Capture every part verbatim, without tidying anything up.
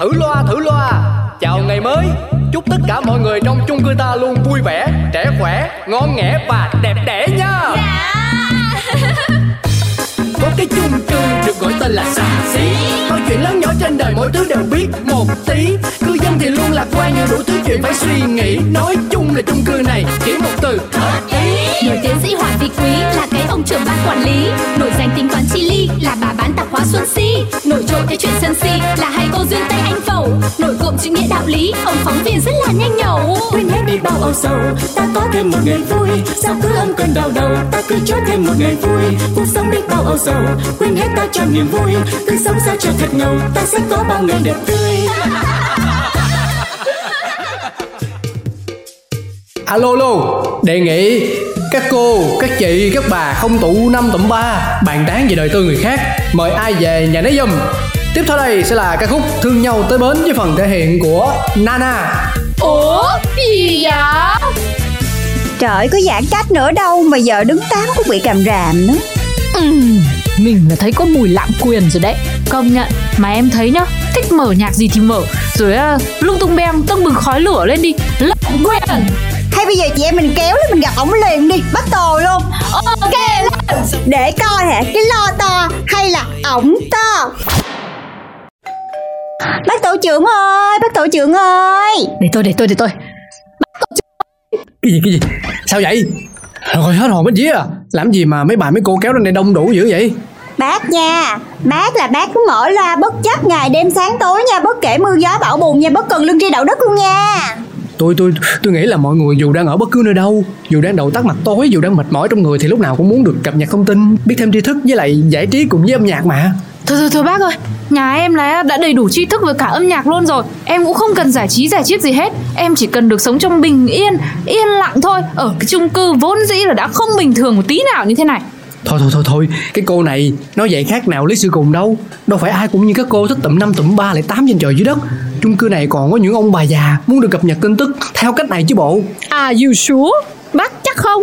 Thử loa thử loa. Chào ngày mới, chúc tất cả mọi người trong chung cư ta luôn vui vẻ, trẻ khỏe, ngon nghẻ và đẹp đẽ nha. Có cái chung cư được gọi tên là xà xí, mọi chuyện lớn nhỏ trên đời mỗi thứ đều biết một tí. Cư dân thì luôn lạc quan như đủ thứ chuyện phải suy nghĩ. Nói chung là chung cư này chỉ một từ hợp ý. Nổi tiến sĩ Hoàng Vị Quý là cái ông trưởng ban quản lý, nổi danh tính toán chi ly là bà bán tạp hóa Xuân Si, nổi trội cái chuyện sân si là hai cô Duyên tay anh Phẩu, nổi cộm chữ nghĩa đạo lý ông phóng viên rất là nhanh nhẩu. Quên hết đi bao âu sầu, ta có thêm một ngày vui, sao cứ âm cơn đau đầu, ta cứ cho thêm một ngày vui. Cuộc sống đi bao âu sầu, quên hết ta cho niềm vui, cứ sống sao cho thật ngầu, ta sẽ có bao ngày đẹp tươi. Alo alo, đề nghị các cô, các chị, các bà không tụ năm tụm ba bàn tán về đời tư người khác, mời ai về nhà nấy giùm. Tiếp theo đây sẽ là ca khúc Thương Nhau Tới Bến với phần thể hiện của Nana. Ủa gì dạ? Trời ơi, có giãn cách nữa đâu mà giờ đứng tám cũng bị càm ràm nữa. Ừ, mình là thấy có mùi lạm quyền rồi đấy. Công nhận, mà em thấy nhá, thích mở nhạc gì thì mở, rồi uh, lung tung bem, tưng bừng khói lửa lên đi, lạm quyền. Hay bây giờ chị em mình kéo lên mình gặp ổng liền đi, bắt tồ luôn. Ok, để coi hả, cái lo to hay là ổng to. Bác tổ trưởng ơi, bác tổ trưởng ơi. Để tôi, để tôi, để tôi. Bác tổ trưởng. Cái gì, cái gì? Sao vậy? Rồi hết hồn hết vía à? Làm gì mà mấy bà mấy cô kéo lên đây đông đủ dữ vậy? Bác nha, bác là bác cứ mở ra bất chấp ngày đêm sáng tối nha, bất kể mưa gió bão bùng nha, bất cần lương tri đạo đức luôn nha. Tôi tôi tôi nghĩ là mọi người dù đang ở bất cứ nơi đâu, dù đang đầu tắt mặt tối, dù đang mệt mỏi trong người thì lúc nào cũng muốn được cập nhật thông tin, biết thêm tri thức với lại giải trí cùng với âm nhạc mà. Thôi thôi thôi bác ơi, nhà em là đã đầy đủ tri thức với cả âm nhạc luôn rồi. Em cũng không cần giải trí giải chiếc gì hết. Em chỉ cần được sống trong bình yên, yên lặng thôi. Ở cái chung cư vốn dĩ là đã không bình thường một tí nào như thế này. Thôi thôi thôi thôi, cái cô này nói vậy khác nào lý sư cùng đâu. Đâu phải ai cũng như các cô thích tụm năm tụm ba lại tám trên trời dưới đất. Chung cư này còn có những ông bà già muốn được cập nhật tin tức theo cách này chứ bộ. À you sure? Bác chắc không?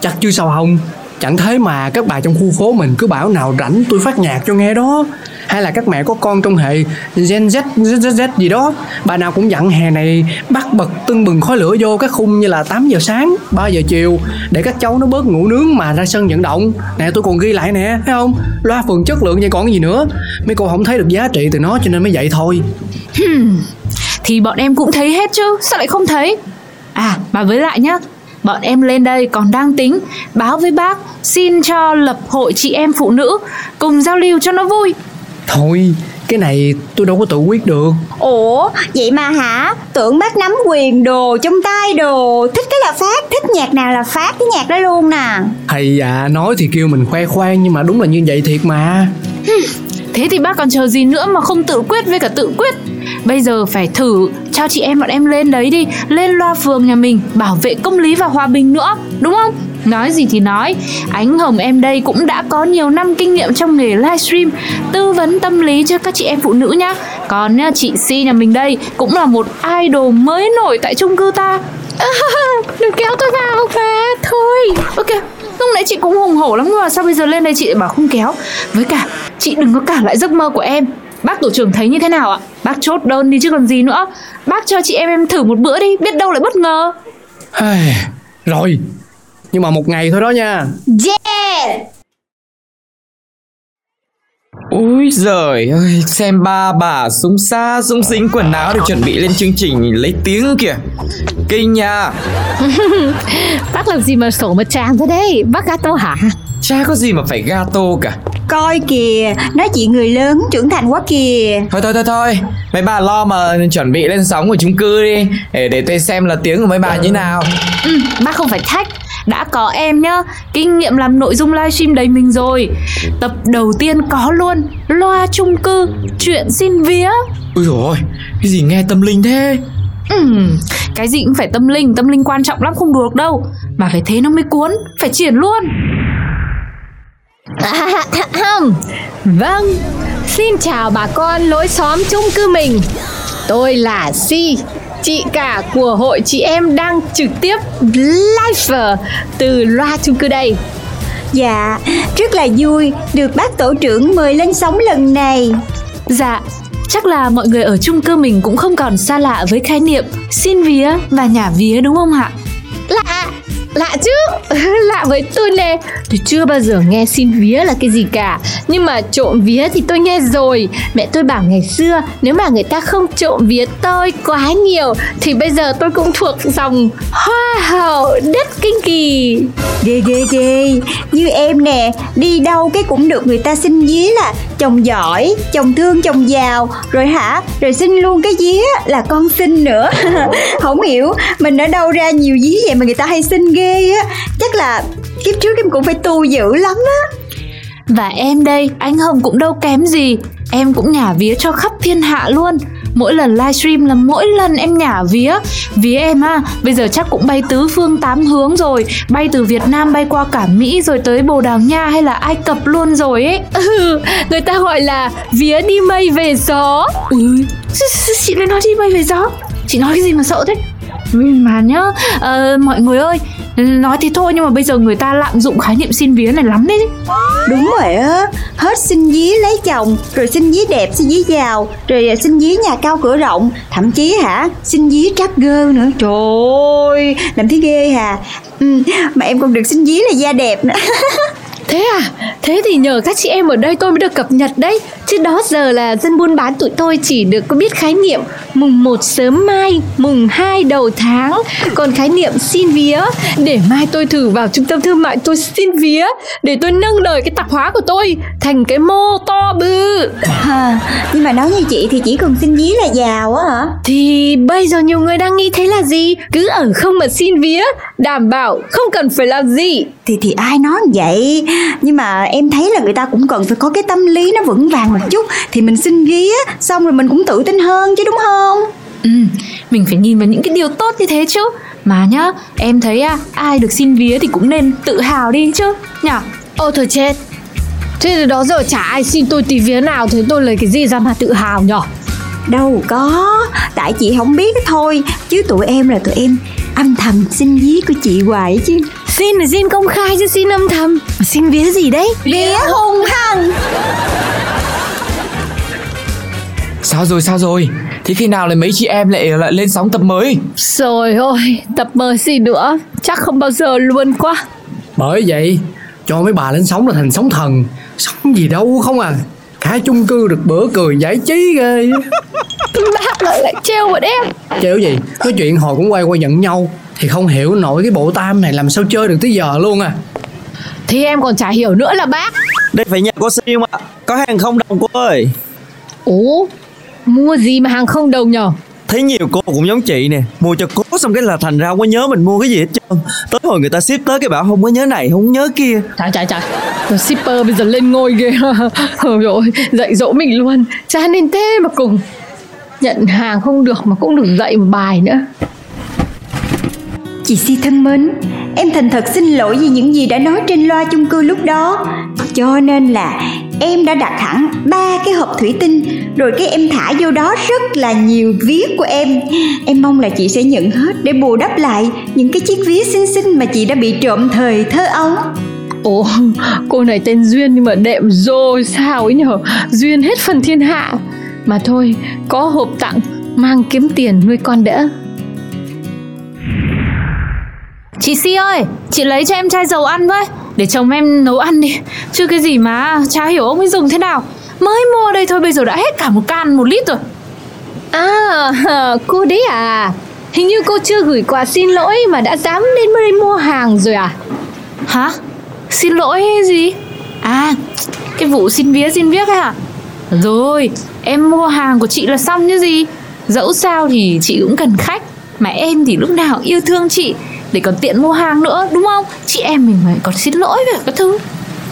Chắc chứ sao không. Chẳng thế mà các bà trong khu phố mình cứ bảo nào rảnh tôi phát nhạc cho nghe đó. Hay là các mẹ có con trong hệ Gen Z, Z gì đó, bà nào cũng dặn hè này bắt bật tưng bừng khói lửa vô các khung như là tám giờ sáng, ba giờ chiều, để các cháu nó bớt ngủ nướng mà ra sân vận động. Nè tôi còn ghi lại nè, thấy không? Loa phường chất lượng vậy còn cái gì nữa. Mấy cô không thấy được giá trị từ nó cho nên mới vậy thôi. Hmm, thì bọn em cũng thấy hết chứ, sao lại không thấy. À mà với lại nhá, bọn em lên đây còn đang tính báo với bác xin cho lập hội chị em phụ nữ cùng giao lưu cho nó vui. Thôi, cái này tôi đâu có tự quyết được. Ủa, vậy mà hả? Tưởng bác nắm quyền đồ trong tay đồ. Thích cái là phát, thích nhạc nào là phát cái nhạc đó luôn nè. Thầy dạ, nói thì kêu mình khoe khoang nhưng mà đúng là như vậy thiệt mà. Thế thì bác còn chờ gì nữa mà không tự quyết với cả tự quyết. Bây giờ phải thử cho chị em bọn em lên đấy đi, lên loa phường nhà mình bảo vệ công lý và hòa bình nữa, đúng không? Nói gì thì nói, Ánh Hồng em đây cũng đã có nhiều năm kinh nghiệm trong nghề livestream, tư vấn tâm lý cho các chị em phụ nữ nhá. Còn chị Xin nhà mình đây cũng là một idol mới nổi tại chung cư ta. À, đừng kéo tôi vào mà, thôi. Ok, lúc nãy chị cũng hùng hổ lắm nhưng mà sao bây giờ lên đây chị bảo không kéo. Với cả, chị đừng có cản lại giấc mơ của em. Bác tổ trưởng thấy như thế nào ạ? Bác chốt đơn đi chứ còn gì nữa. Bác cho chị em em thử một bữa đi, biết đâu lại bất ngờ. Rồi, nhưng mà một ngày thôi đó nha. Yeah. Úi giời ơi, xem ba bà súng xa súng dính quần áo để chuẩn bị lên chương trình lấy tiếng kìa. Kinh nha. Bác làm gì mà sổ mật tràng thế đấy, bác gato hả? Chả có gì mà phải gato cả. Coi kìa, nói chuyện người lớn trưởng thành quá kìa. Thôi thôi thôi thôi, mấy bà lo mà chuẩn bị lên sóng của chung cư đi, để, để tôi xem là tiếng của mấy bà như nào. Ừ, bác không phải thách. Đã có em nhá, kinh nghiệm làm nội dung livestream đầy mình rồi. Tập đầu tiên có luôn loa chung cư, chuyện xin vía. Ui dồi ôi, cái gì nghe tâm linh thế. Ừ, cái gì cũng phải tâm linh, tâm linh quan trọng lắm không được đâu. Mà phải thế nó mới cuốn, phải triển luôn. Vâng, xin chào bà con lối xóm chung cư mình. Tôi là Xi, chị cả của hội chị em đang trực tiếp live từ loa chung cư đây. Dạ, rất là vui được bác tổ trưởng mời lên sóng lần này. Dạ, Chắc là mọi người ở chung cư mình cũng không còn xa lạ với khái niệm xin vía và nhả vía đúng không ạ? Lạ, lạ chứ, lạ với tôi nè. Tôi chưa bao giờ nghe xin vía là cái gì cả. Nhưng mà trộm vía thì tôi nghe rồi. Mẹ tôi bảo ngày xưa nếu mà người ta không trộm vía tôi quá nhiều thì bây giờ tôi cũng thuộc dòng hoa hậu đất kinh kỳ. Ghê ghê ghê, như em nè, đi đâu cái cũng được người ta xin vía là chồng giỏi, chồng thương, chồng giàu. Rồi hả, rồi xin luôn cái vía là con xin nữa. Không hiểu, mình ở đâu ra nhiều vía vậy mà người ta hay xin ghê á. Chắc là kiếp trước em cũng phải tu dữ lắm á. Và em đây, Ánh Hồng cũng đâu kém gì. Em cũng nhả vía cho khắp thiên hạ luôn. Mỗi lần livestream là mỗi lần em nhả vía. Vía em á, bây giờ chắc cũng bay tứ phương tám hướng rồi. Bay từ Việt Nam bay qua cả Mỹ rồi tới Bồ Đào Nha hay là Ai Cập luôn rồi ấy. Ừ, người ta gọi là vía đi mây về gió. Ui, chị lại nói đi mây về gió. Chị nói cái gì mà sợ thế? Mà nhá, à, mọi người ơi, nói thì thôi nhưng mà bây giờ người ta lạm dụng khái niệm xin vía này lắm đấy. Đúng rồi á, hết xin vía lấy chồng, rồi xin vía đẹp, xin vía giàu, rồi xin vía nhà cao cửa rộng, thậm chí hả, xin vía trap girl nữa. Trời ơi, làm thế ghê hà. Ừ, mà em còn được xin vía là da đẹp nữa. Thế à? Thế thì nhờ các chị em ở đây tôi mới được cập nhật đấy. Chứ đó giờ là dân buôn bán tụi tôi chỉ được có biết khái niệm mùng một sớm mai, mùng hai đầu tháng. Còn khái niệm xin vía, để mai tôi thử vào trung tâm thương mại tôi xin vía, để tôi nâng đời cái tạp hóa của tôi thành cái mô to bự. À, nhưng mà nói như chị thì chỉ cần xin vía là giàu á hả? Thì bây giờ nhiều người đang nghĩ thế là gì? Cứ ở không mà xin vía, đảm bảo không cần phải làm gì. Thì thì ai nói vậy? Nhưng mà em thấy là người ta cũng cần phải có cái tâm lý nó vững vàng một chút, thì mình xin vía xong rồi mình cũng tự tin hơn chứ đúng không? Ừ, mình phải nhìn vào những cái điều tốt như thế chứ. Mà nhá, em thấy à, ai được xin vía thì cũng nên tự hào đi chứ nhở? Ô thôi chết, thế đó giờ chả ai xin tôi tí vía nào, thế tôi lấy cái gì ra mà tự hào nhở? Đâu có, tại chị không biết thôi, chứ tụi em là tụi em âm thầm xin vía của chị hoài chứ. Xin là xin công khai chứ xin âm thầm. Mà xin vía gì đấy? Vía hùng hằng. Sao rồi sao rồi? Thế khi nào lại mấy chị em lại lại lên sóng tập mới? Rồi ôi, tập mới gì nữa? Chắc không bao giờ luôn quá. Bởi vậy, cho mấy bà lên sóng là thành sóng thần. Sóng gì đâu không à? Cả chung cư được bữa cười giải trí ghê. Bác lại lại trêu bọn em. Trêu gì? Nói chuyện hồi cũng quay qua giận nhau. Thì không hiểu nổi cái bộ tam này làm sao chơi được tới giờ luôn à. Thì em còn chả hiểu nữa là bác. Đây phải nhận có siêu mà. Có hàng không đồng cô ơi. Ủa, mua gì mà hàng không đồng nhờ? Thấy nhiều cô cũng giống chị nè, mua cho cố xong cái là thành ra không có nhớ mình mua cái gì hết trơn. Tới hồi người ta ship tới cái bảo không có nhớ này, không nhớ kia. Trời trời trời, shipper bây giờ lên ngôi ghê. Rồi dạy dỗ mình luôn, cha nên thế mà cùng. Nhận hàng không được mà cũng được dạy một bài nữa. Chị Si thân mến, em thành thật xin lỗi vì những gì đã nói trên loa chung cư lúc đó. Cho nên là em đã đặt hẳn ba cái hộp thủy tinh, rồi cái em thả vô đó rất là nhiều vía của em. Em mong là chị sẽ nhận hết để bù đắp lại những cái chiếc vía xinh xinh mà chị đã bị trộm thời thơ ấu. Ồ, cô này tên Duyên nhưng mà đệm rồi sao ấy nhở? Duyên hết phần thiên hạ. Mà thôi, có hộp tặng, mang kiếm tiền nuôi con đỡ. Chị Si ơi, chị lấy cho em chai dầu ăn với, để chồng em nấu ăn đi. Chứ cái gì mà chả hiểu ông ấy dùng thế nào. Mới mua đây thôi bây giờ đã hết cả một can một lít rồi. À, cô đấy à, hình như cô chưa gửi quà xin lỗi mà đã dám đến đây mua hàng rồi à? Hả? Xin lỗi gì? À, cái vụ xin vía xin vía ấy hả? Rồi, em mua hàng của chị là xong chứ gì. Dẫu sao thì chị cũng cần khách, mà em thì lúc nào yêu thương chị, để còn tiện mua hàng nữa, đúng không? Chị em mình phải còn xin lỗi về các thứ.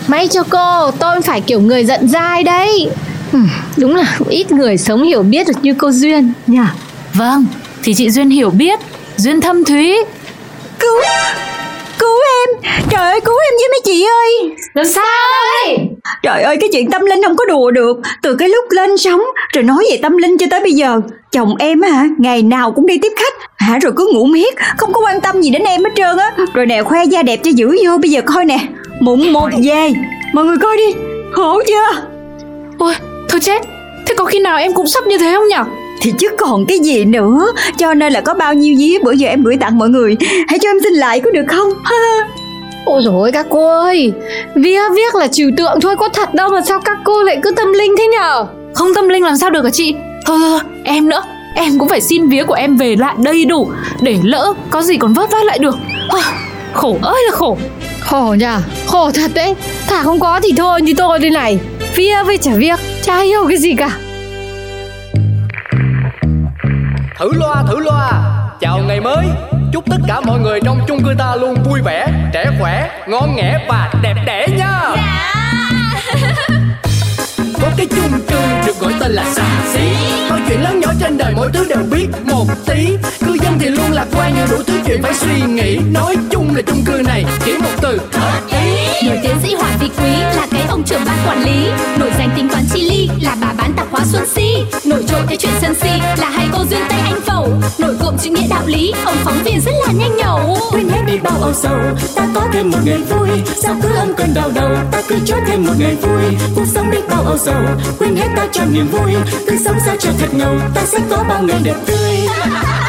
May cho cô, tôi phải kiểu người giận dai đấy. Ừ, đúng là ít người sống hiểu biết được như cô Duyên nhỉ? Vâng, thì chị Duyên hiểu biết, Duyên thâm thúy. Cứu, cứu em, trời ơi, cứu em với mấy chị ơi. Làm sao đấy? Trời ơi, cái chuyện tâm linh không có đùa được. Từ cái lúc lên sóng, rồi nói về tâm linh cho tới bây giờ, chồng em hả, ngày nào cũng đi tiếp khách hả, rồi cứ ngủ miết, không có quan tâm gì đến em hết trơn á. Rồi nè, khoe da đẹp cho dữ vô, bây giờ coi nè, mụn một về. Mọi người coi đi, khổ chưa? Ôi, thôi chết, Thế có khi nào em cũng sắp như thế không nhở? Thì chứ còn cái gì nữa. Cho nên là có bao nhiêu dí bữa giờ em gửi tặng mọi người, hãy cho em xin lại có được không? Ôi dồi ôi các cô ơi, vía viết là trừu tượng thôi, có thật đâu mà sao các cô lại cứ tâm linh thế nhở? Không tâm linh làm sao được hả chị? Thôi thôi, thôi em nữa, em cũng phải xin vía của em về lại đầy đủ, để lỡ có gì còn vớt vát lại được. Khổ ơi là khổ. Khổ nhờ, khổ thật đấy. Thả không có thì thôi, như tôi đây này, vía với chả việc, chả hiểu cái gì cả. Thử loa, thử loa, chào ngày mới. Chúc tất cả mọi người trong chung cư ta luôn vui vẻ, trẻ khỏe, ngon nghẻ và đẹp đẽ nha. Có cái chung cư được gọi tên là xà xí, mọi chuyện lớn nhỏ trên đời mỗi thứ đều biết một tí. Cư dân thì luôn lạc quan nhưng đủ thứ chuyện phải suy nghĩ. Nói chung là chung cư này chỉ một từ hợp ý. Nổi tiến sĩ Hoàng Vị Quý là cái ông trưởng ban quản lý, nổi danh tính toán chi ly là bà bán tạp hóa Xuân Si, nổi trội cái chuyện sân si là hai cô Duyên Tây Anh Phẩu, nổi cộm chữ nghĩa đạo lý ông phóng viên rất là nhanh nhẩu. Quên hết đi bao âu sầu, ta có thêm một ngày vui, sao cứ âm cơn đau đầu, ta cứ cho thêm một ngày vui. Cuộc sống đi bao âu sầu, quên hết ta cho niềm vui, cứ sống sao cho thật ngầu, ta sẽ có bao ngày đẹp tươi.